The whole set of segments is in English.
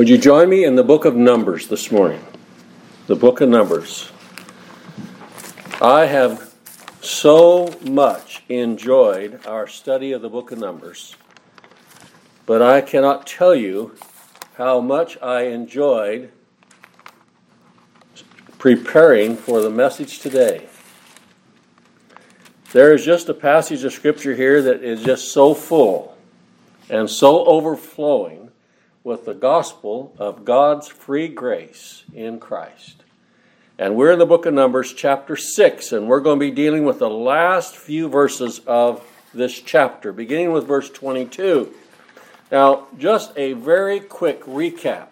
Would you join me in the book of Numbers this morning? The book of Numbers. I have so much enjoyed our study of the book of Numbers, but I cannot tell you how much I enjoyed preparing for the message today. There is just a passage of Scripture here that is just so full and so overflowing with the gospel of God's free grace in Christ. And we're in the book of Numbers chapter 6, and we're going to be dealing with the last few verses of this chapter, beginning with verse 22. Now, just a very quick recap.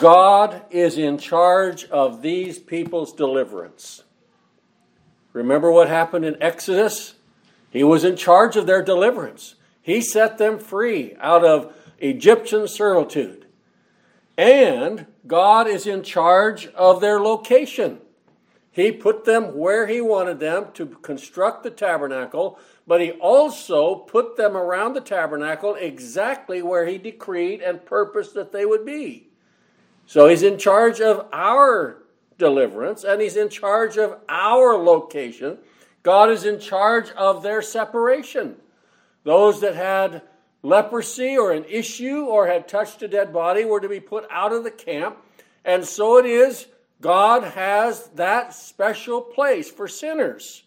God is in charge of these people's deliverance. Remember what happened in Exodus? He was in charge of their deliverance. He set them free out of Egyptian servitude. And God is in charge of their location. He put them where he wanted them to construct the tabernacle, but he also put them around the tabernacle exactly where he decreed and purposed that they would be. So he's in charge of our deliverance, and he's in charge of our location. God is in charge of their separation. Those that had leprosy or an issue or had touched a dead body were to be put out of the camp. And so it is, God has that special place for sinners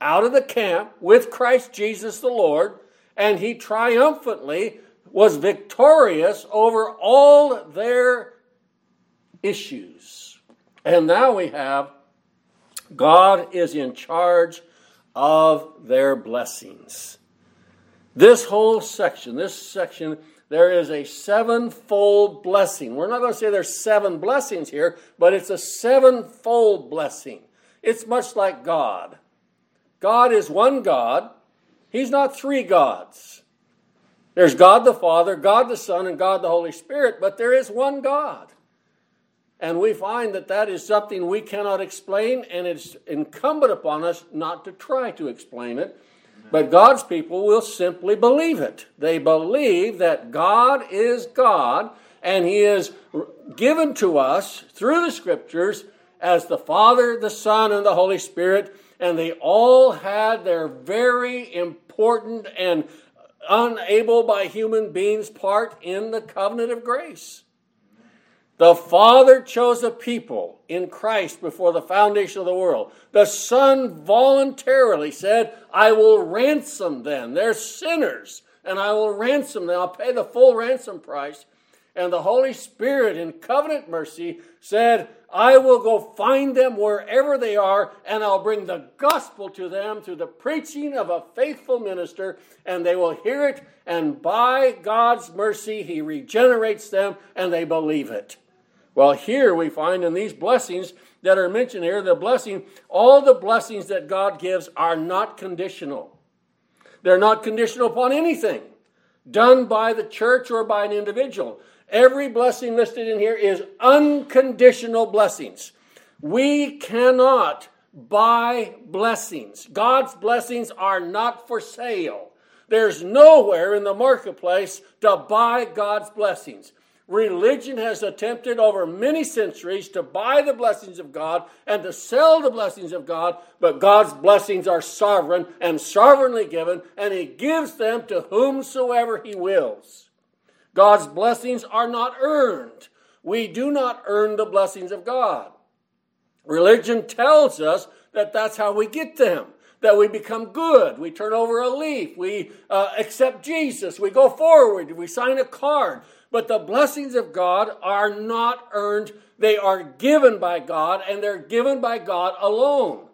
out of the camp with Christ Jesus the Lord. And he triumphantly was victorious over all their issues. And now we have God is in charge of their blessings. This whole section, there is a sevenfold blessing. We're not going to say there's seven blessings here, but it's a sevenfold blessing. It's much like God. God is one God. He's not three gods. There's God the Father, God the Son, and God the Holy Spirit, but there is one God. And we find that that is something we cannot explain, and it's incumbent upon us not to try to explain it. But God's people will simply believe it. They believe that God is God, and he is given to us through the Scriptures as the Father, the Son, and the Holy Spirit, and they all had their very important and unable by human beings part in the covenant of grace. The Father chose a people in Christ before the foundation of the world. The Son voluntarily said, I will ransom them. They're sinners, and I will ransom them. I'll pay the full ransom price. And the Holy Spirit in covenant mercy said, I will go find them wherever they are, and I'll bring the gospel to them through the preaching of a faithful minister, and they will hear it, and by God's mercy, he regenerates them, and they believe it. Well, here we find in these blessings that are mentioned here, all the blessings that God gives are not conditional. They're not conditional upon anything done by the church or by an individual. Every blessing listed in here is unconditional blessings. We cannot buy blessings. God's blessings are not for sale. There's nowhere in the marketplace to buy God's blessings. Religion has attempted over many centuries to buy the blessings of God and to sell the blessings of God, but God's blessings are sovereign and sovereignly given, and he gives them to whomsoever he wills. God's blessings are not earned. We do not earn the blessings of God. Religion tells us that that's how we get them, that we become good, we turn over a leaf, we accept Jesus, we go forward, we sign a card. But the blessings of God are not earned. They are given by God, and they're given by God alone.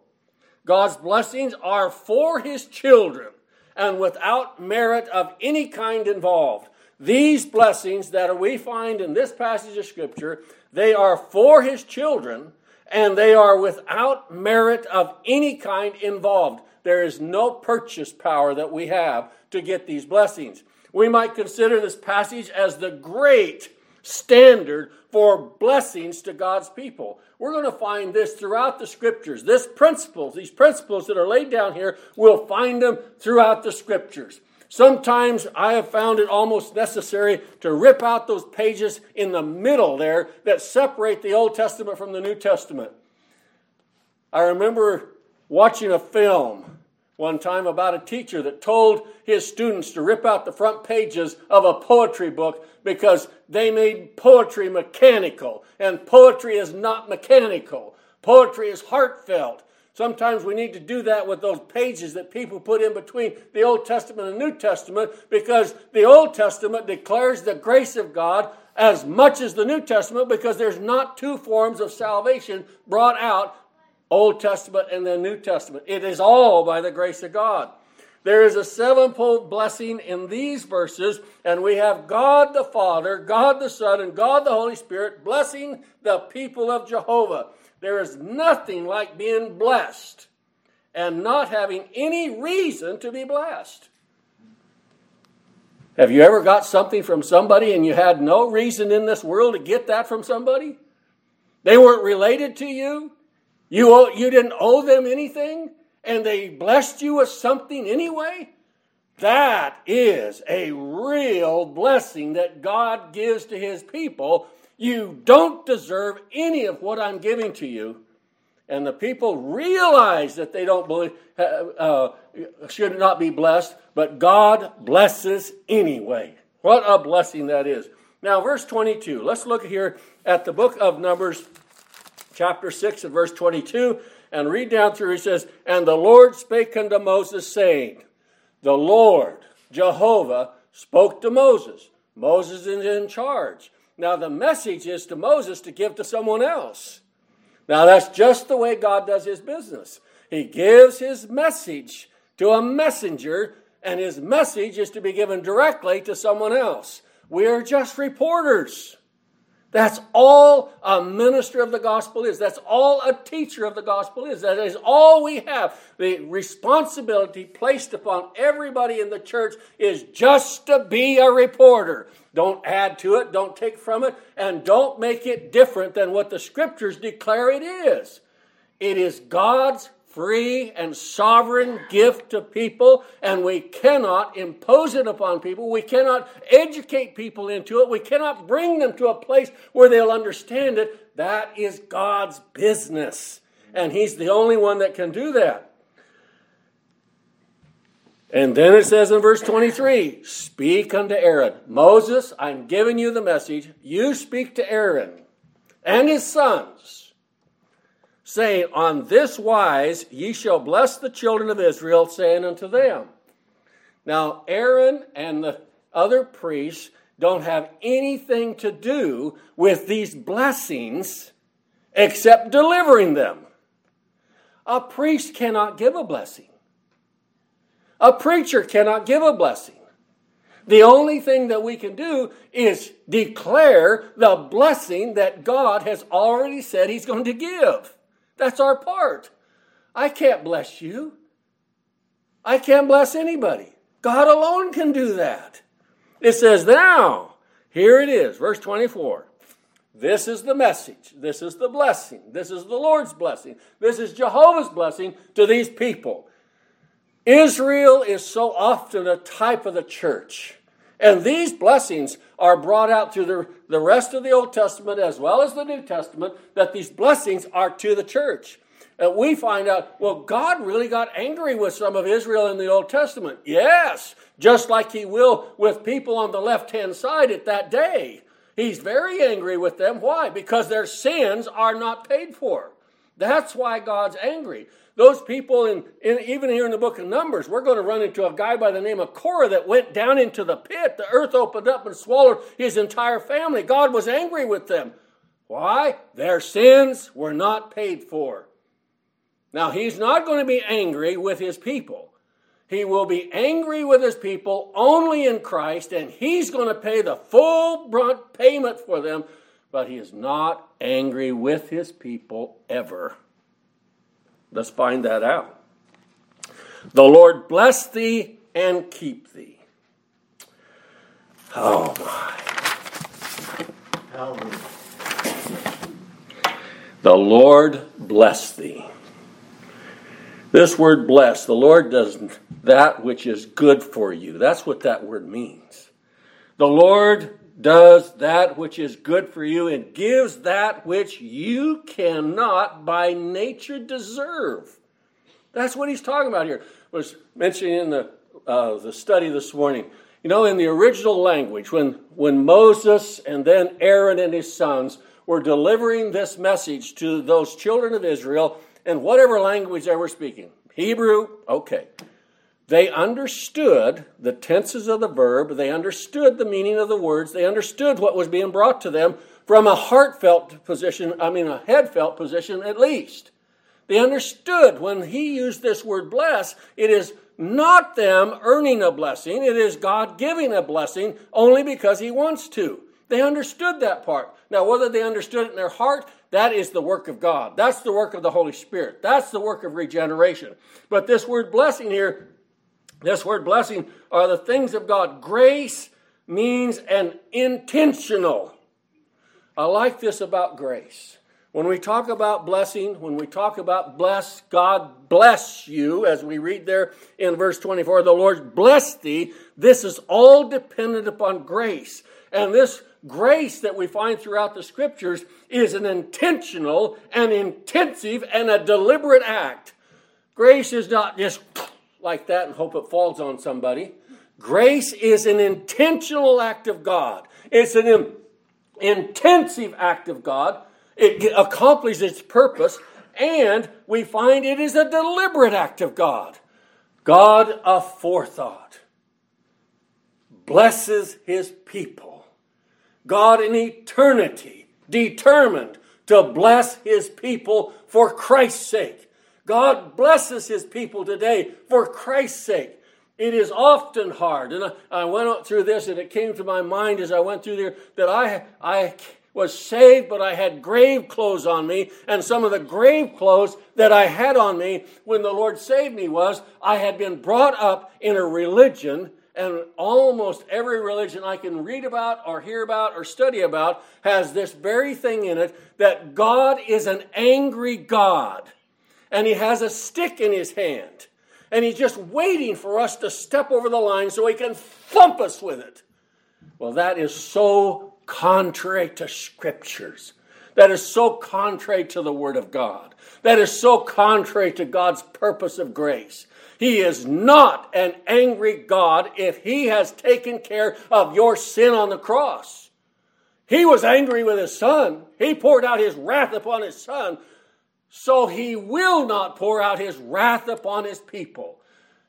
God's blessings are for his children and without merit of any kind involved. These blessings that we find in this passage of Scripture, they are for his children, and they are without merit of any kind involved. There is no purchase power that we have to get these blessings. We might consider this passage as the great standard for blessings to God's people. We're going to find this throughout the Scriptures. These principles that are laid down here, we'll find them throughout the Scriptures. Sometimes I have found it almost necessary to rip out those pages in the middle there that separate the Old Testament from the New Testament. I remember watching a film one time about a teacher that told his students to rip out the front pages of a poetry book because they made poetry mechanical, and poetry is not mechanical. Poetry is heartfelt. Sometimes we need to do that with those pages that people put in between the Old Testament and New Testament, because the Old Testament declares the grace of God as much as the New Testament, because there's not two forms of salvation brought out, Old Testament and the New Testament. It is all by the grace of God. There is a sevenfold blessing in these verses, and we have God the Father, God the Son, and God the Holy Spirit blessing the people of Jehovah. There is nothing like being blessed and not having any reason to be blessed. Have you ever got something from somebody and you had no reason in this world to get that from somebody? They weren't related to you. You didn't owe them anything, and they blessed you with something anyway? That is a real blessing that God gives to his people. You don't deserve any of what I'm giving to you. And the people realize that they don't should not be blessed, but God blesses anyway. What a blessing that is. Now, verse 22. Let's look here at the book of Numbers, chapter 6 and verse 22, and read down through. He says, "And the Lord spake unto Moses, saying," the Lord, Jehovah, spoke to Moses. Moses is in charge. Now the message is to Moses to give to someone else. Now that's just the way God does his business. He gives his message to a messenger, and his message is to be given directly to someone else. We are just reporters. That's all a minister of the gospel is. That's all a teacher of the gospel is. That is all we have. The responsibility placed upon everybody in the church is just to be a reporter. Don't add to it, don't take from it, and don't make it different than what the scriptures declare it is. It is God's free and sovereign gift to people, and we cannot impose it upon people. We cannot educate people into it. We cannot bring them to a place where they'll understand it. That is God's business, and he's the only one that can do that. And then it says in verse 23, "Speak unto Aaron." Moses, I'm giving you the message. You speak to Aaron and his sons, saying, "On this wise ye shall bless the children of Israel, saying unto them." Now, Aaron and the other priests don't have anything to do with these blessings except delivering them. A priest cannot give a blessing. A preacher cannot give a blessing. The only thing that we can do is declare the blessing that God has already said he's going to give. That's our part. I can't bless you. I can't bless anybody. God alone can do that. It says, now, here it is, verse 24. This is the message. This is the blessing. This is the Lord's blessing. This is Jehovah's blessing to these people. Israel is so often a type of the church. And these blessings are brought out through the rest of the Old Testament as well as the New Testament, that these blessings are to the church. And we find out, well, God really got angry with some of Israel in the Old Testament. Yes, just like he will with people on the left-hand side at that day. He's very angry with them. Why? Because their sins are not paid for. That's why God's angry. Those people, even here in the book of Numbers, we're going to run into a guy by the name of Korah that went down into the pit. The earth opened up and swallowed his entire family. God was angry with them. Why? Their sins were not paid for. Now, he's not going to be angry with his people. He will be angry with his people only in Christ, and he's going to pay the full brunt payment for them, but he is not angry with his people ever. Let's find that out. The Lord bless thee and keep thee. Oh my. Hallelujah. The Lord bless thee. This word bless, the Lord does that which is good for you. That's what that word means. The Lord does that which is good for you and gives that which you cannot by nature deserve. That's what he's talking about here. I was mentioning in the study this morning, you know, in the original language, when Moses and then Aaron and his sons were delivering this message to those children of Israel in whatever language they were speaking, Hebrew, okay. They understood the tenses of the verb. They understood the meaning of the words. They understood what was being brought to them from a heartfelt position, a headfelt position at least. They understood when he used this word bless, it is not them earning a blessing. It is God giving a blessing only because he wants to. They understood that part. Now, whether they understood it in their heart, that is the work of God. That's the work of the Holy Spirit. That's the work of regeneration. But this word blessing here, this word blessing are the things of God. Grace means an intentional. I like this about grace. When we talk about blessing, when we talk about bless, God bless you, as we read there in verse 24, the Lord bless thee. This is all dependent upon grace. And this grace that we find throughout the scriptures is an intentional and intensive and a deliberate act. Grace is not just like that and hope it falls on somebody. Grace is an intentional act of God. It's an intensive act of God. It accomplishes its purpose, and we find it is a deliberate act of God. God aforethought blesses his people. God in eternity determined to bless his people for Christ's sake. God blesses his people today for Christ's sake. It is often hard. And I went through this and it came to my mind as I went through there that I was saved, but I had grave clothes on me. And some of the grave clothes that I had on me when the Lord saved me was I had been brought up in a religion, and almost every religion I can read about or hear about or study about has this very thing in it, that God is an angry God. And he has a stick in his hand. And he's just waiting for us to step over the line so he can thump us with it. Well, that is so contrary to scriptures. That is so contrary to the word of God. That is so contrary to God's purpose of grace. He is not an angry God if he has taken care of your sin on the cross. He was angry with his son. He poured out his wrath upon his son. So he will not pour out his wrath upon his people.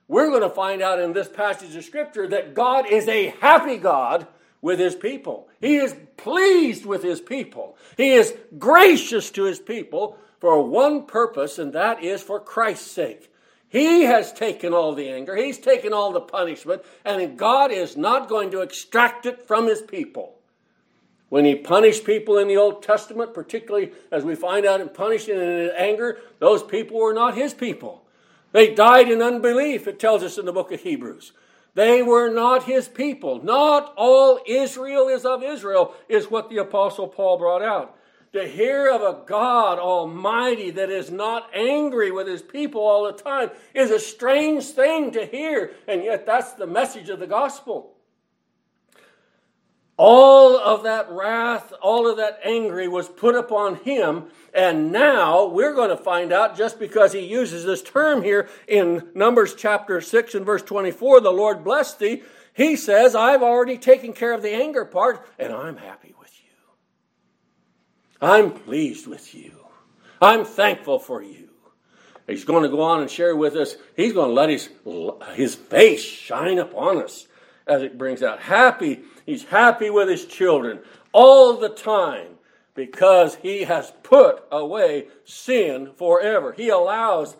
We're going to find out in this passage of scripture that God is a happy God with his people. He is pleased with his people. He is gracious to his people for one purpose, and that is for Christ's sake. He has taken all the anger. He's taken all the punishment, and God is not going to extract it from his people. When he punished people in the Old Testament, particularly as we find out in punishing and in anger, those people were not his people. They died in unbelief, it tells us in the book of Hebrews. They were not his people. Not all Israel is of Israel, is what the Apostle Paul brought out. To hear of a God Almighty that is not angry with his people all the time is a strange thing to hear, and yet that's the message of the gospel. All of that wrath, all of that anger was put upon him. And now we're going to find out, just because he uses this term here in Numbers chapter 6 and verse 24, the Lord bless thee. He says, I've already taken care of the anger part, and I'm happy with you. I'm pleased with you. I'm thankful for you. He's going to go on and share with us. He's going to let his face shine upon us as it brings out. Happy. He's happy with his children all the time because he has put away sin forever. He allows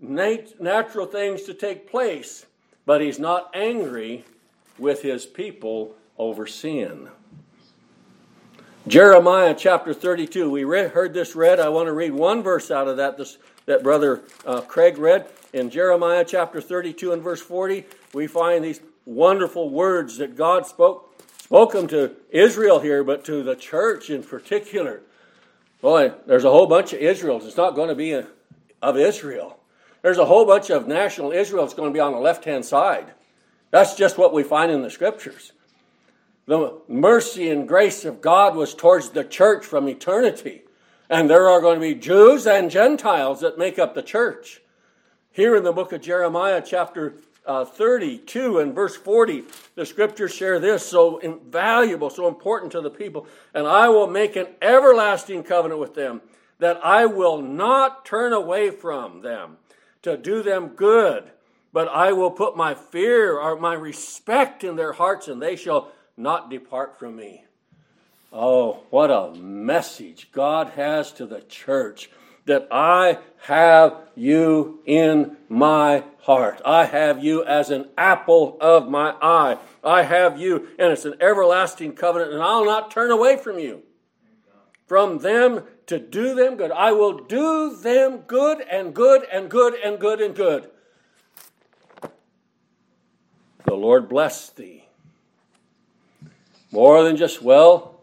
natural things to take place, but he's not angry with his people over sin. Jeremiah chapter 32, we heard this read. I want to read one verse out of that Brother Craig read. In Jeremiah chapter 32 and verse 40, we find these wonderful words that God spoke them to Israel here, but to the church in particular. Boy, there's a whole bunch of Israel. It's not going to be of Israel. There's a whole bunch of national Israel that's going to be on the left-hand side. That's just what we find in the Scriptures. The mercy and grace of God was towards the church from eternity. And there are going to be Jews and Gentiles that make up the church. Here in the book of Jeremiah, chapter 32 and verse 40, the Scriptures share this, so invaluable, so important to the people. And I will make an everlasting covenant with them, that I will not turn away from them to do them good, but I will put my fear or my respect in their hearts, and they shall not depart from me. Oh, what a message God has to the church, that I have you in my heart. I have you as an apple of my eye. I have you, and it's an everlasting covenant, and I'll not turn away from you. From them to do them good. I will do them good and good and good and good and good. The Lord bless thee. More than just, well,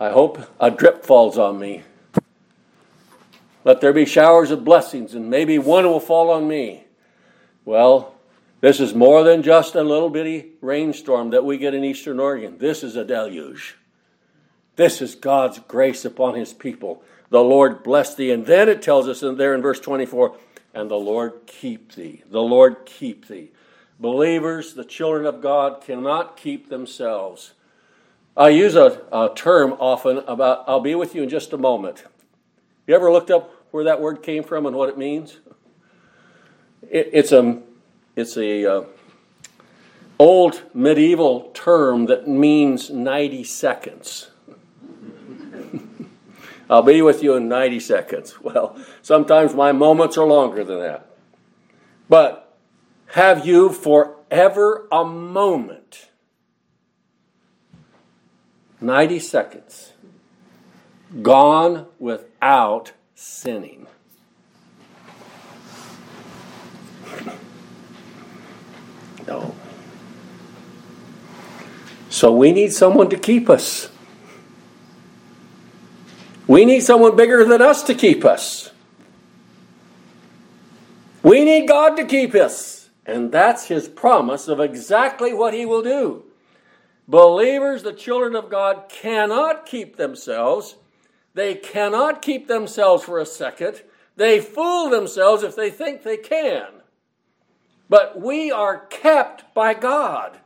I hope a drip falls on me. Let there be showers of blessings, and maybe one will fall on me. Well, this is more than just a little bitty rainstorm that we get in Eastern Oregon. This is a deluge. This is God's grace upon his people. The Lord bless thee. And then it tells us in there in verse 24, and the Lord keep thee. The Lord keep thee. Believers, the children of God, cannot keep themselves. I use a term often about, I'll be with you in just a moment. You ever looked up where that word came from and what it means? It's a old medieval term that means 90 seconds. I'll be with you in 90 seconds. Well, sometimes my moments are longer than that. But have you forever a moment? 90 seconds. Gone without sinning. No. So we need someone to keep us. We need someone bigger than us to keep us. We need God to keep us. And that's his promise of exactly what he will do. Believers, the children of God, cannot keep themselves. They cannot keep themselves for a second. They fool themselves if they think they can. But we are kept by God.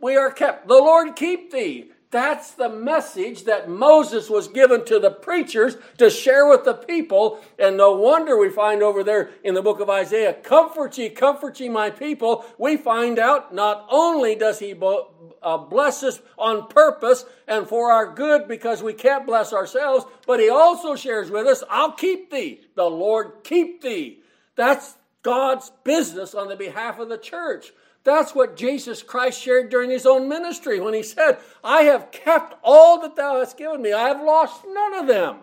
We are kept. The Lord keep thee. That's the message that Moses was given to the preachers to share with the people. And no wonder we find over there in the book of Isaiah, comfort ye my people. We find out not only does he bless us on purpose and for our good because we can't bless ourselves, but he also shares with us, I'll keep thee. The Lord keep thee. That's God's business on the behalf of the church. That's what Jesus Christ shared during his own ministry when he said, I have kept all that thou hast given me. I have lost none of them.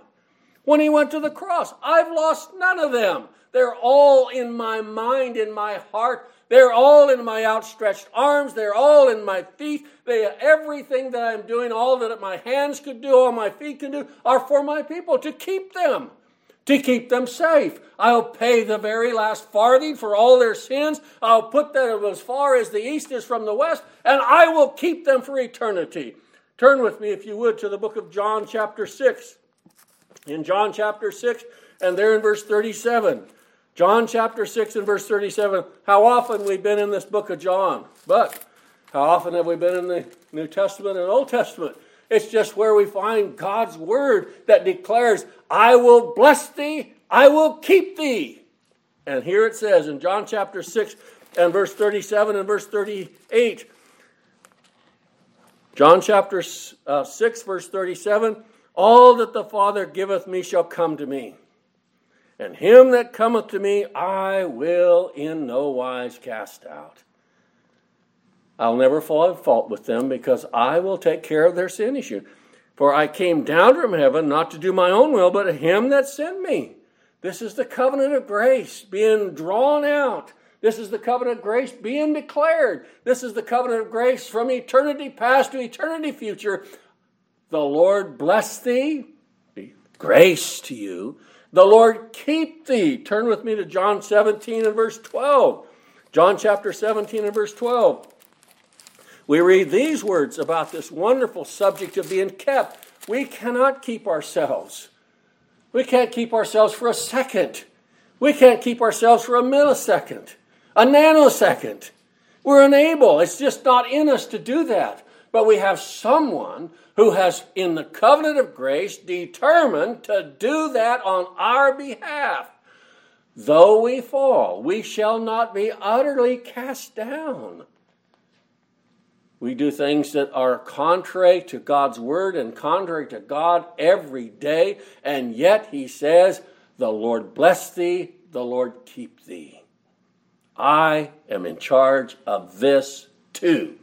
When he went to the cross, I've lost none of them. They're all in my mind, in my heart. They're all in my outstretched arms. They're all in my feet. They are everything that I'm doing, all that my hands could do, all my feet can do, are for my people to keep them. To keep them safe. I'll pay the very last farthing for all their sins. I'll put them as far as the east is from the west, and I will keep them for eternity. Turn with me, if you would, to the book of John chapter 6. In John chapter 6, and there in verse 37. John chapter 6 and verse 37. How often we've been in this book of John, but how often have we been in the New Testament and Old Testament? It's just where we find God's word that declares, I will bless thee, I will keep thee. And here it says in John chapter 6 and verse 37 and verse 38. John chapter 6 verse 37. All that the Father giveth me shall come to me. And him that cometh to me I will in no wise cast out. I'll never fall at fault with them because I will take care of their sin issue. For I came down from heaven not to do my own will, but him that sent me. This is the covenant of grace being drawn out. This is the covenant of grace being declared. This is the covenant of grace from eternity past to eternity future. The Lord bless thee, grace to you. The Lord keep thee. Turn with me to John 17 and verse 12. John chapter 17 and verse 12. We read these words about this wonderful subject of being kept. We cannot keep ourselves. We can't keep ourselves for a second. We can't keep ourselves for a millisecond, a nanosecond. We're unable. It's just not in us to do that. But we have someone who has, in the covenant of grace, determined to do that on our behalf. Though we fall, we shall not be utterly cast down. We do things that are contrary to God's word and contrary to God every day, and yet he says, the Lord bless thee, the Lord keep thee. I am in charge of this too.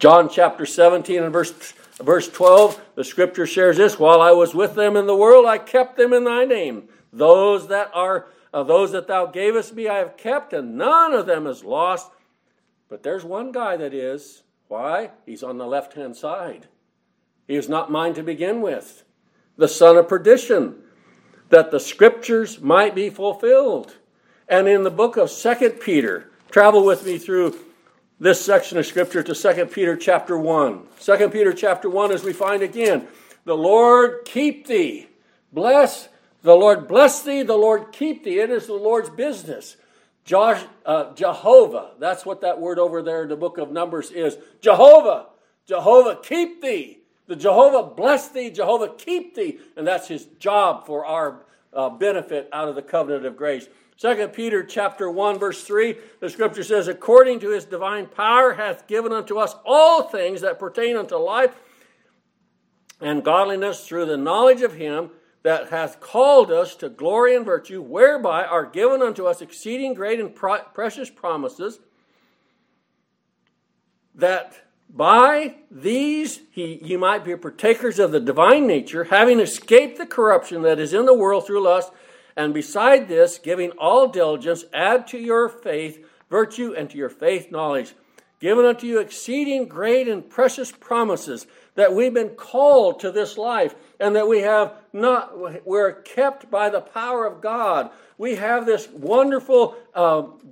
John chapter 17 and verse 12, the scripture shares this, while I was with them in the world, I kept them in thy name. Those that thou gavest me I have kept, and none of them is lost. But there's one guy that is. Why? He's on the left-hand side. He is not mine to begin with. The son of perdition, that the scriptures might be fulfilled. And in the book of 2 Peter, travel with me through this section of scripture to 2 Peter chapter 1. 2 Peter chapter 1, as we find again, the Lord keep thee. The Lord bless thee, the Lord keep thee. It is the Lord's business. Jehovah, that's what that word over there in the book of Numbers is. Jehovah keep thee. The Jehovah bless thee, Jehovah keep thee. And that's his job for our benefit out of the covenant of grace. 2 Peter chapter 1, verse 3, the scripture says, according to his divine power hath given unto us all things that pertain unto life and godliness through the knowledge of him that hath called us to glory and virtue, whereby are given unto us exceeding great and precious promises, that by these ye might be partakers of the divine nature, having escaped the corruption that is in the world through lust, and beside this, giving all diligence, add to your faith virtue, and to your faith knowledge, given unto you exceeding great and precious promises, that we've been called to this life, and that we're kept by the power of God. We have this wonderful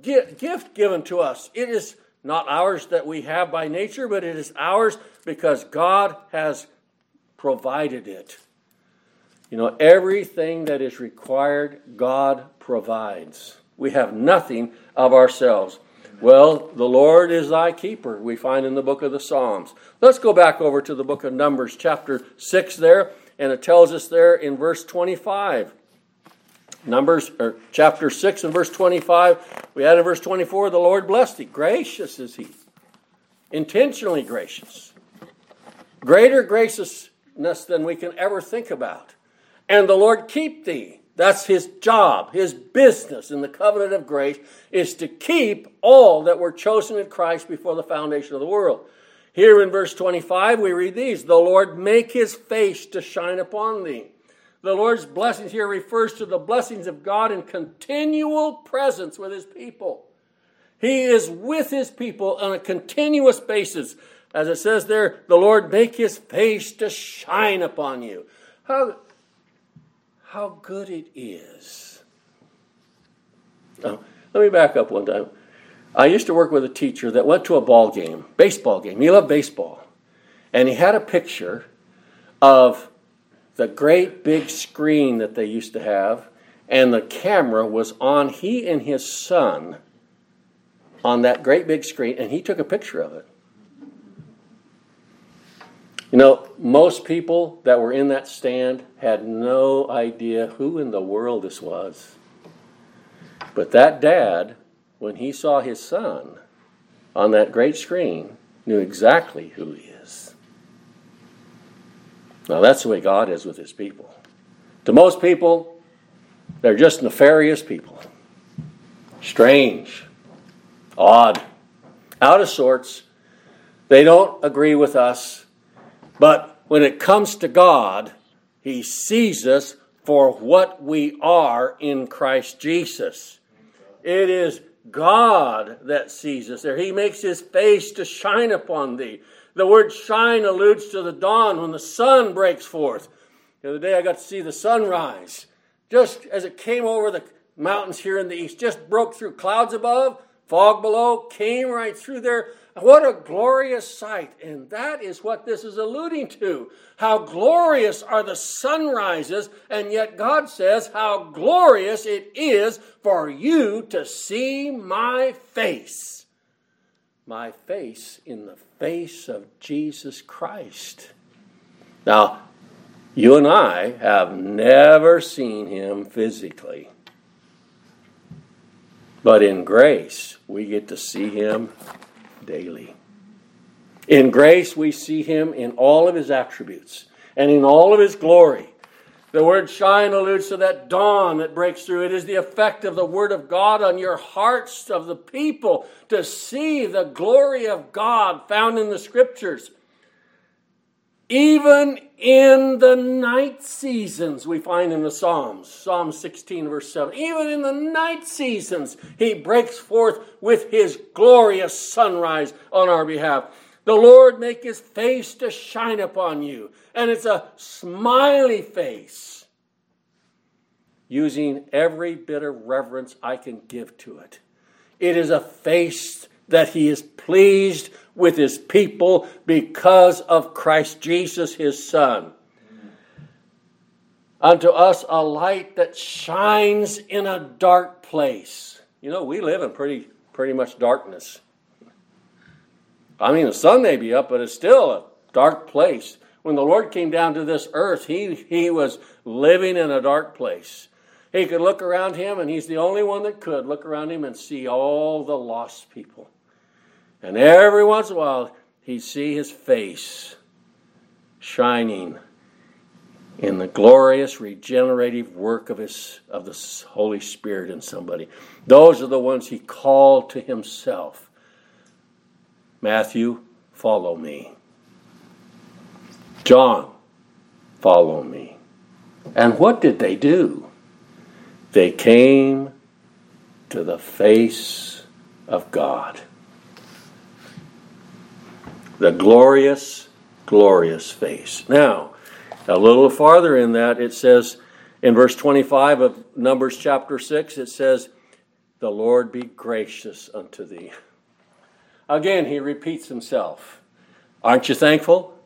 gift given to us. It is not ours that we have by nature, but it is ours because God has provided it. You know, everything that is required, God provides. We have nothing of ourselves. Well, the Lord is thy keeper, we find in the book of the Psalms. Let's go back over to the book of Numbers, chapter 6 there, and it tells us there in verse 25. Chapter 6 and verse 25, we had in verse 24, the Lord blessed thee. Gracious is he, intentionally gracious. Greater graciousness than we can ever think about. And the Lord keep thee. That's his job, his business in the covenant of grace is to keep all that were chosen in Christ before the foundation of the world. Here in verse 25, we read these, the Lord make his face to shine upon thee. The Lord's blessings here refers to the blessings of God in continual presence with his people. He is with his people on a continuous basis. As it says there, the Lord make his face to shine upon you. How good it is. Oh, let me back up one time. I used to work with a teacher that went to a baseball game. He loved baseball. And he had a picture of the great big screen that they used to have, and the camera was on he and his son on that great big screen, and he took a picture of it. You know, most people that were in that stand had no idea who in the world this was. But that dad, when he saw his son on that great screen, knew exactly who he is. Now, that's the way God is with his people. To most people, they're just nefarious people. Strange, odd, out of sorts. They don't agree with us. But when it comes to God, he sees us for what we are in Christ Jesus. It is God that sees us there. He makes his face to shine upon thee. The word shine alludes to the dawn when the sun breaks forth. The other day I got to see the sunrise. just as it came over the mountains here in the east, just broke through clouds above, fog below, came right through there. What a glorious sight. And that is what this is alluding to. How glorious are the sunrises, and yet God says, how glorious it is for you to see my face. My face in the face of Jesus Christ. Now, you and I have never seen him physically. But in grace, we get to see him daily. In grace, we see him in all of his attributes and in all of his glory. The word shine alludes to that dawn that breaks through. It is the effect of the word of God on your hearts of the people to see the glory of God found in the scriptures. Even in the night seasons, we find in the Psalms, Psalm 16, verse 7, even in the night seasons, he breaks forth with his glorious sunrise on our behalf. The Lord make his face to shine upon you. And it's a smiley face, using every bit of reverence I can give to it. It is a face that he is pleased with his people because of Christ Jesus, his Son. Unto us a light that shines in a dark place. You know, we live in pretty much darkness. I mean, the sun may be up, but it's still a dark place. When the Lord came down to this earth, he was living in a dark place. He could look around him, and he's the only one that could look around him and see all the lost people. And every once in a while, he'd see his face shining in the glorious regenerative work of the Holy Spirit in somebody. Those are the ones he called to himself. Matthew, follow me. John, follow me. And what did they do? They came to the face of God. The glorious, glorious face. Now, a little farther in that, it says in verse 25 of Numbers chapter 6, it says, the Lord be gracious unto thee. Again, he repeats himself. Aren't you thankful?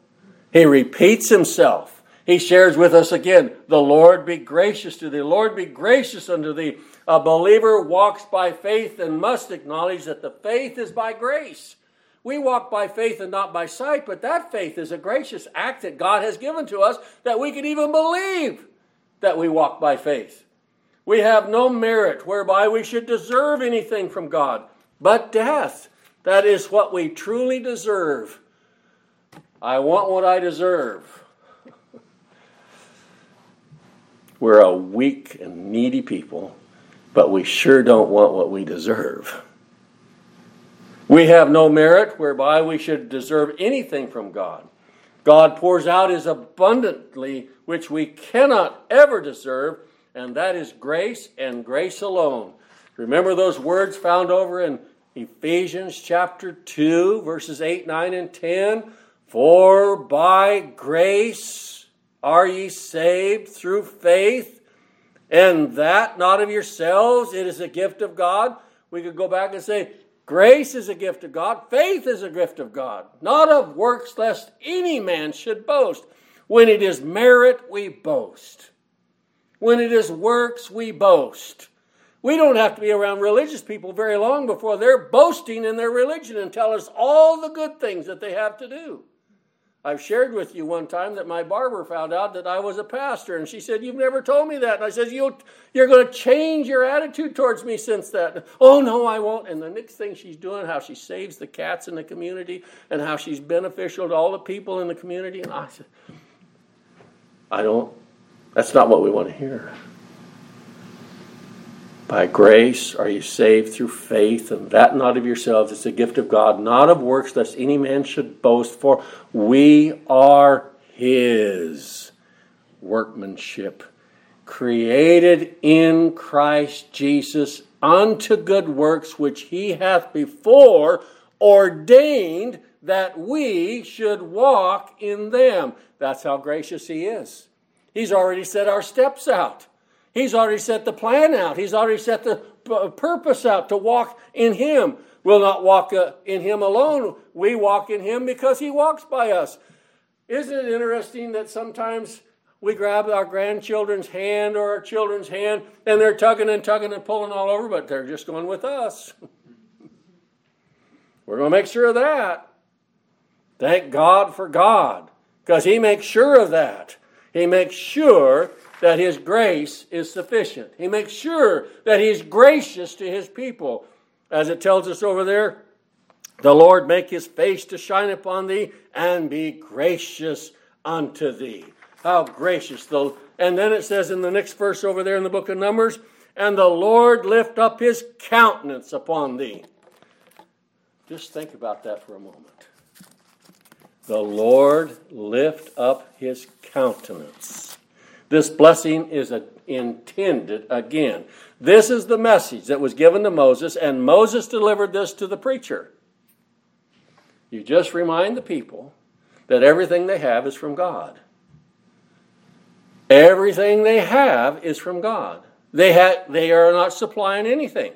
He repeats himself. He shares with us again, the Lord be gracious to thee. The Lord be gracious unto thee. A believer walks by faith and must acknowledge that the faith is by grace. We walk by faith and not by sight, but that faith is a gracious act that God has given to us that we can even believe that we walk by faith. We have no merit whereby we should deserve anything from God, but death. That is what we truly deserve. I want what I deserve. We're a weak and needy people, but we sure don't want what we deserve. We have no merit whereby we should deserve anything from God. God pours out his abundantly, which we cannot ever deserve, and that is grace and grace alone. Remember those words found over in Ephesians chapter 2, verses 8, 9, and 10. For by grace are ye saved through faith, and that not of yourselves, it is a gift of God. We could go back and say, grace is a gift of God, faith is a gift of God, not of works, lest any man should boast. When it is merit, we boast. When it is works, we boast. We don't have to be around religious people very long before they're boasting in their religion and tell us all the good things that they have to do. I've shared with you one time that my barber found out that I was a pastor. And she said, you've never told me that. And I said, you're going to change your attitude towards me since that. And, oh, no, I won't. And the next thing she's doing, how she saves the cats in the community and how she's beneficial to all the people in the community. And I said, that's not what we want to hear. By grace are you saved through faith, and that not of yourselves. It's a gift of God, not of works, lest any man should boast, for we are his workmanship, created in Christ Jesus unto good works, which he hath before ordained that we should walk in them. That's how gracious he is. He's already set our steps out. He's already set the plan out. He's already set the purpose out to walk in him. We'll not walk in him alone. We walk in him because he walks by us. Isn't it interesting that sometimes we grab our grandchildren's hand or our children's hand and they're tugging and pulling all over, but they're just going with us. We're going to make sure of that. Thank God for God, because he makes sure of that. He makes sure that his grace is sufficient. He makes sure that he's gracious to his people. As it tells us over there, the Lord make his face to shine upon thee and be gracious unto thee. How gracious though. And then it says in the next verse over there in the book of Numbers, and the Lord lift up his countenance upon thee. Just think about that for a moment. The Lord lift up his countenance. This blessing is intended again. This is the message that was given to Moses, and Moses delivered this to the preacher. You just remind the people that everything they have is from God. Everything they have is from God. They are not supplying anything.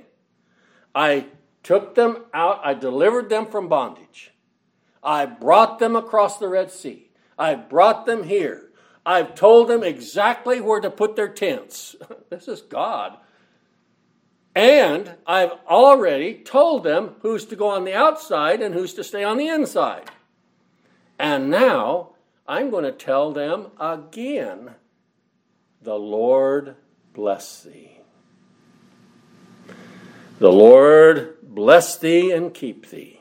I took them out. I delivered them from bondage. I brought them across the Red Sea. I brought them here. I've told them exactly where to put their tents. This is God. And I've already told them who's to go on the outside and who's to stay on the inside. And now I'm going to tell them again, the Lord bless thee. The Lord bless thee and keep thee.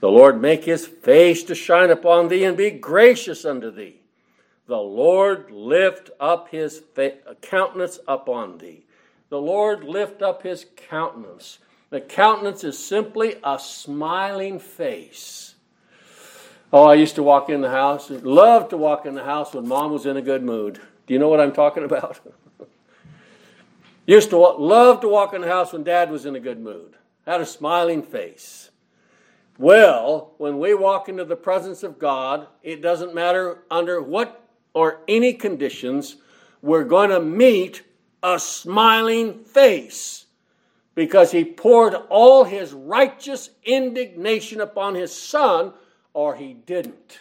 The Lord make his face to shine upon thee and be gracious unto thee. The Lord lift up his countenance upon thee. The Lord lift up his countenance. The countenance is simply a smiling face. Oh, I used to walk in the house. Loved to walk in the house when Mom was in a good mood. Do you know what I'm talking about? Used to love to walk in the house when Dad was in a good mood. Had a smiling face. Well, when we walk into the presence of God, it doesn't matter under what or any conditions, we're going to meet a smiling face because he poured all his righteous indignation upon his son, or he didn't.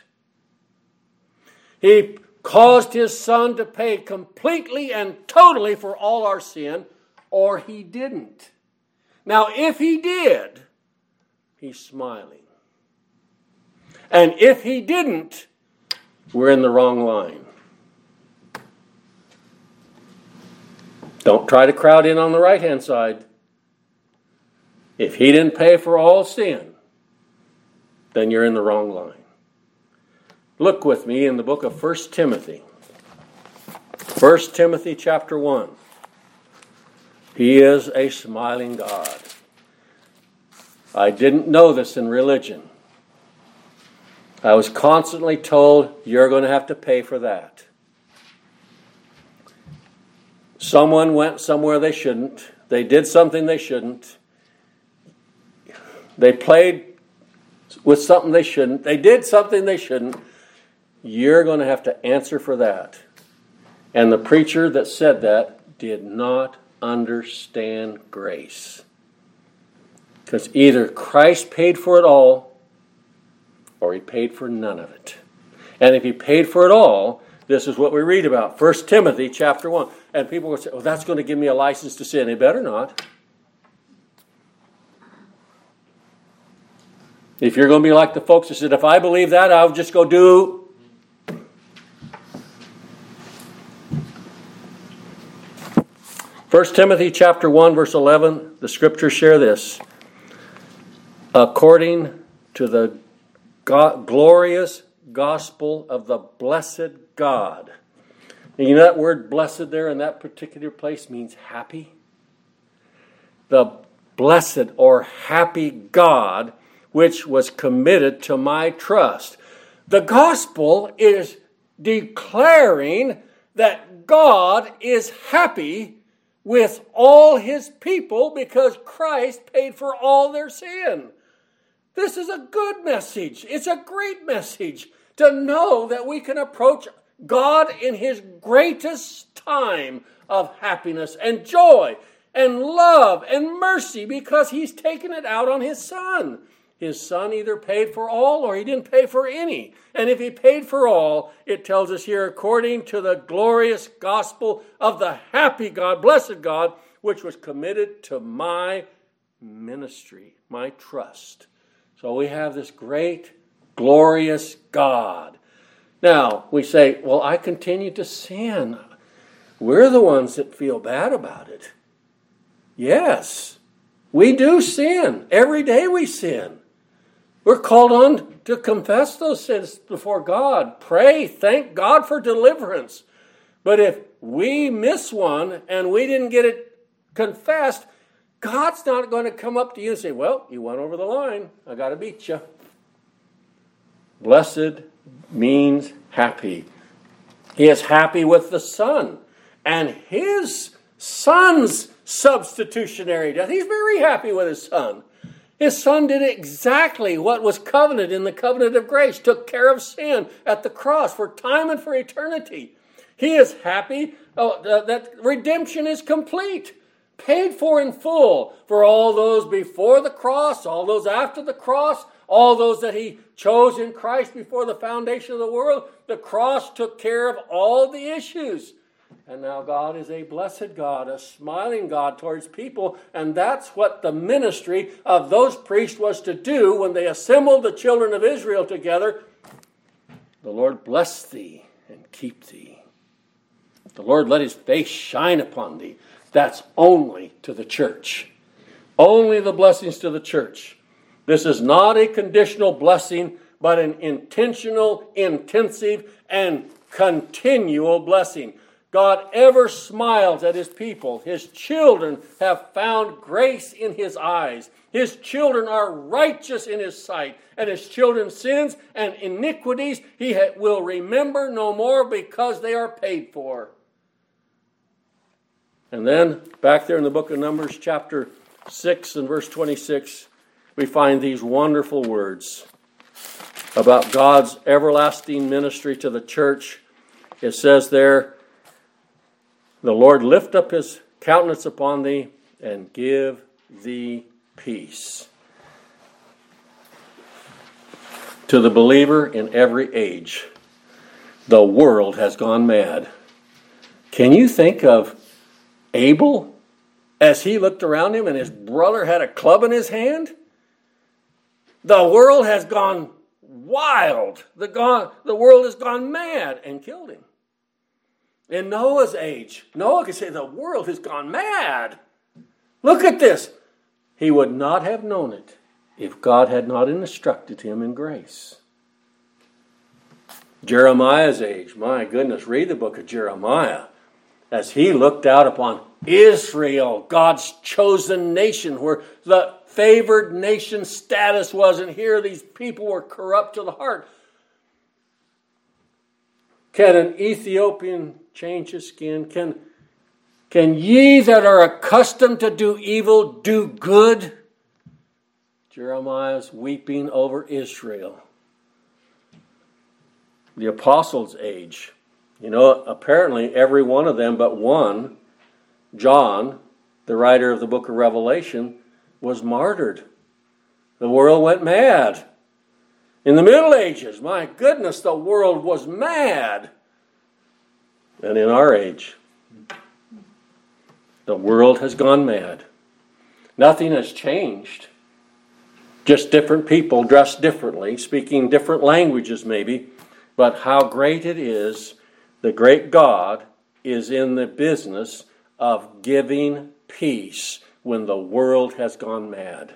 He caused his son to pay completely and totally for all our sin, or he didn't. Now, if he did, he's smiling. And if he didn't, we're in the wrong line. Don't try to crowd in on the right-hand side. If he didn't pay for all sin, then you're in the wrong line. Look with me in the book of 1 Timothy. 1 Timothy chapter 1. He is a smiling God. I didn't know this in religion. I was constantly told, you're going to have to pay for that. Someone went somewhere they shouldn't. They did something they shouldn't. They played with something they shouldn't. They did something they shouldn't. You're going to have to answer for that. And the preacher that said that did not understand grace. Because either Christ paid for it all, or he paid for none of it. And if he paid for it all, this is what we read about. 1 Timothy chapter 1. And people will say, oh, that's going to give me a license to sin. It better not. If you're going to be like the folks that said, if I believe that, I'll just go do. First Timothy chapter 1, verse 11. The scriptures share this. According to the glorious gospel of the blessed God. And you know that word blessed there in that particular place means happy? The blessed or happy God which was committed to my trust. The gospel is declaring that God is happy with all his people because Christ paid for all their sin. This is a good message. It's a great message to know that we can approach God in his greatest time of happiness and joy and love and mercy, because he's taken it out on his son. His son either paid for all or he didn't pay for any. And if he paid for all, it tells us here, according to the glorious gospel of the happy God, blessed God, which was committed to my ministry, my trust. So we have this great, glorious God. Now, we say, well, I continue to sin. We're the ones that feel bad about it. Yes, we do sin. Every day we sin. We're called on to confess those sins before God. Pray, thank God for deliverance. But if we miss one and we didn't get it confessed, God's not going to come up to you and say, well, you went over the line. I got to beat you. Blessed means happy. He is happy with the Son and his Son's substitutionary death. He's very happy with his Son. His Son did exactly what was covenanted in the covenant of grace, took care of sin at the cross for time and for eternity. He is happy that redemption is complete, paid for in full for all those before the cross, all those after the cross, all those that he chose in Christ before the foundation of the world. The cross took care of all the issues. And now God is a blessed God, a smiling God towards people. And that's what the ministry of those priests was to do when they assembled the children of Israel together. The Lord bless thee and keep thee. The Lord let his face shine upon thee. That's only to the church. Only the blessings to the church. This is not a conditional blessing, but an intentional, intensive, and continual blessing. God ever smiles at his people. His children have found grace in his eyes. His children are righteous in his sight. And his children's sins and iniquities he will remember no more, because they are paid for. And then back there in the book of Numbers, chapter 6 and verse 26, we find these wonderful words about God's everlasting ministry to the church. It says there, the Lord lift up his countenance upon thee and give thee peace. To the believer in every age, the world has gone mad. Can you think of Abel as he looked around him and his brother had a club in his hand? The world has gone wild. The world has gone mad and killed him. In Noah's age, Noah could say, the world has gone mad. Look at this. He would not have known it if God had not instructed him in grace. Jeremiah's age, my goodness, read the book of Jeremiah. As he looked out upon Israel, God's chosen nation, where the favored nation status was, and here these people were corrupt to the heart. Can an Ethiopian change his skin? Can ye that are accustomed to do evil do good? Jeremiah's weeping over Israel. The apostles' age. You know, apparently every one of them but one, John, the writer of the book of Revelation, was martyred. The world went mad. In the Middle Ages, my goodness, the world was mad. And in our age, the world has gone mad. Nothing has changed. Just different people dressed differently, speaking different languages maybe, but how great it is. The great God is in the business of giving peace when the world has gone mad.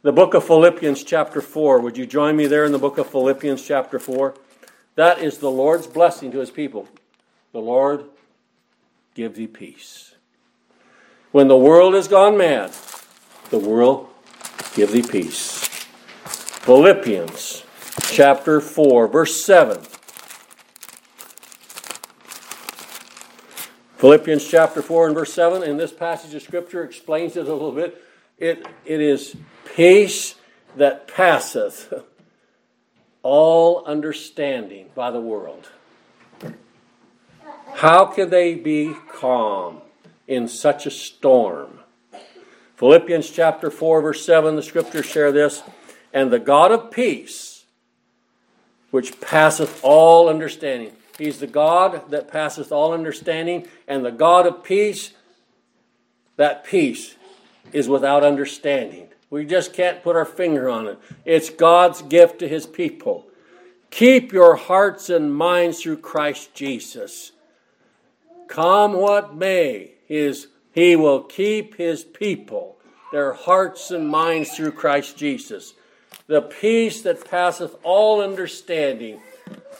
The book of Philippians chapter 4. Would you join me there in the book of Philippians chapter 4? That is the Lord's blessing to his people. The Lord give thee peace. When the world has gone mad, the world give thee peace. Philippians chapter 4, verse 7. Philippians chapter 4 and verse 7, in this passage of Scripture, explains it a little bit. It is peace that passeth all understanding by the world. How can they be calm in such a storm? Philippians chapter 4, verse 7, the scriptures share this. And the God of peace, which passeth all understanding. He's the God that passeth all understanding. And the God of peace, that peace is without understanding. We just can't put our finger on it. It's God's gift to his people. Keep your hearts and minds through Christ Jesus. Come what may, he will keep his people, their hearts and minds through Christ Jesus. The peace that passeth all understanding.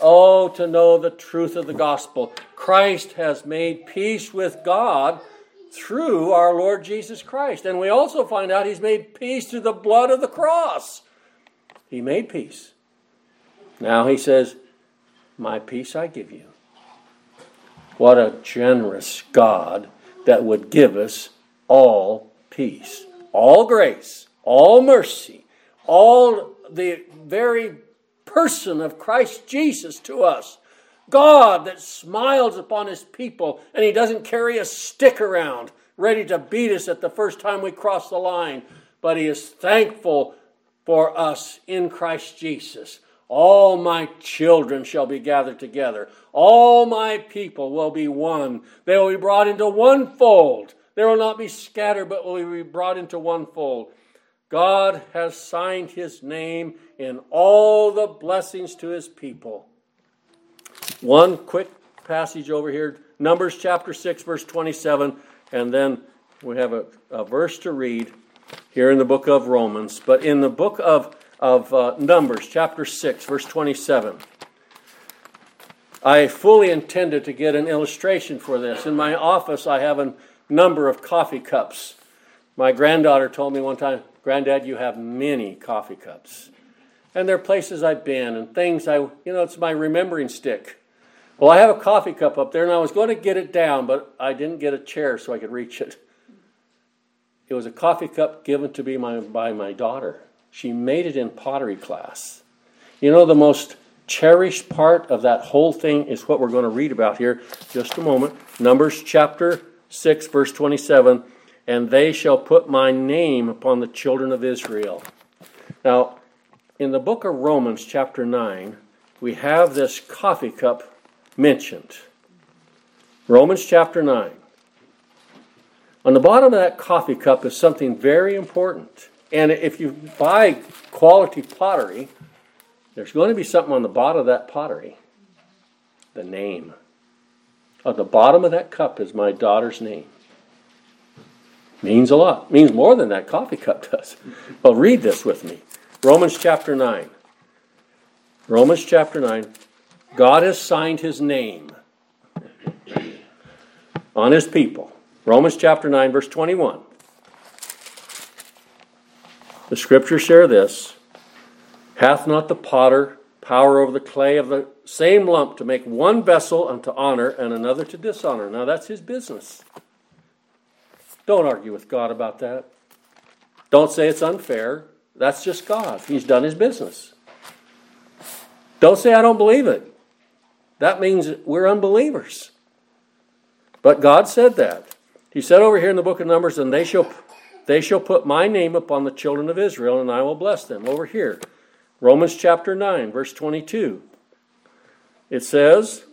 Oh, to know the truth of the gospel. Christ has made peace with God through our Lord Jesus Christ. And we also find out he's made peace through the blood of the cross. He made peace. Now he says, my peace I give you. What a generous God that would give us all peace, all grace, all mercy, all the very person of Christ Jesus to us. God that smiles upon his people, and he doesn't carry a stick around ready to beat us at the first time we cross the line. But he is thankful for us in Christ Jesus. All my children shall be gathered together. All my people will be one. They will be brought into one fold. They will not be scattered, but will be brought into one fold. God has signed his name in all the blessings to his people. One quick passage over here, Numbers chapter 6, verse 27, and then we have a verse to read here in the book of Romans. But in the book of Numbers, chapter 6, verse 27. I fully intended to get an illustration for this. In my office, I have a number of coffee cups. My granddaughter told me one time, Granddad, you have many coffee cups. And they're places I've been and things it's my remembering stick. Well, I have a coffee cup up there, and I was going to get it down, but I didn't get a chair so I could reach it. It was a coffee cup given to me by my daughter. She made it in pottery class. You know, the most cherished part of that whole thing is what we're going to read about here. Just a moment. Numbers chapter 6, verse 27. And they shall put my name upon the children of Israel. Now, in the book of Romans chapter 9, we have this coffee cup mentioned. Romans chapter 9. On the bottom of that coffee cup is something very important. And if you buy quality pottery, there's going to be something on the bottom of that pottery. The name. At the bottom of that cup is my daughter's name. Means a lot. Means more than that coffee cup does. Well, read this with me. Romans chapter 9. Romans chapter 9. God has signed his name on his people. Romans chapter 9, verse 21. The scriptures share this. Hath not the potter power over the clay of the same lump to make one vessel unto honor and another to dishonor? Now that's his business. Don't argue with God about that. Don't say it's unfair. That's just God. He's done his business. Don't say I don't believe it. That means we're unbelievers. But God said that. He said over here in the book of Numbers, and they shall put my name upon the children of Israel, and I will bless them. Over here, Romans chapter 9, verse 22. It says,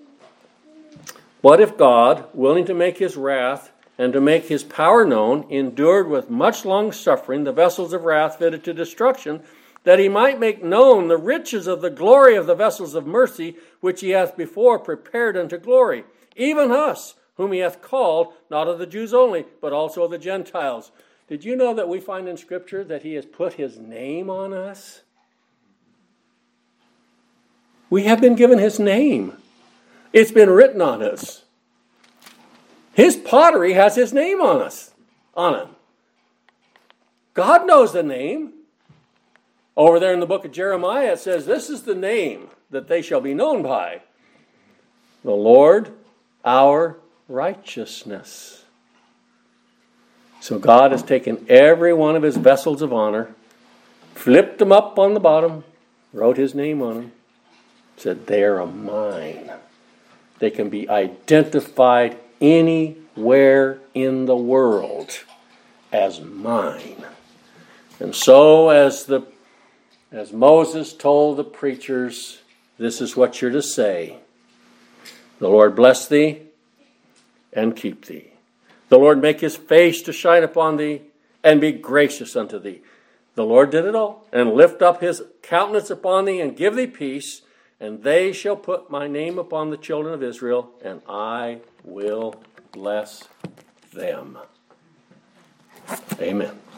but if God, willing to make his wrath and to make his power known, endured with much long suffering the vessels of wrath fitted to destruction, that he might make known the riches of the glory of the vessels of mercy, which he hath before prepared unto glory, even us, whom he hath called, not of the Jews only, but also of the Gentiles. Did you know that we find in Scripture that he has put his name on us? We have been given his name. It's been written on us. His pottery has his name on us, on it. God knows the name. Over there in the book of Jeremiah, it says, this is the name that they shall be known by. The Lord, our righteousness. So God has taken every one of his vessels of honor, flipped them up on the bottom, wrote his name on them, said, they are mine. They can be identified anywhere in the world as mine. And so as Moses told the preachers, this is what you're to say. The Lord bless thee and keep thee. The Lord make his face to shine upon thee and be gracious unto thee. The Lord did it all. And lift up his countenance upon thee and give thee peace. And they shall put my name upon the children of Israel, and I will bless them. Amen.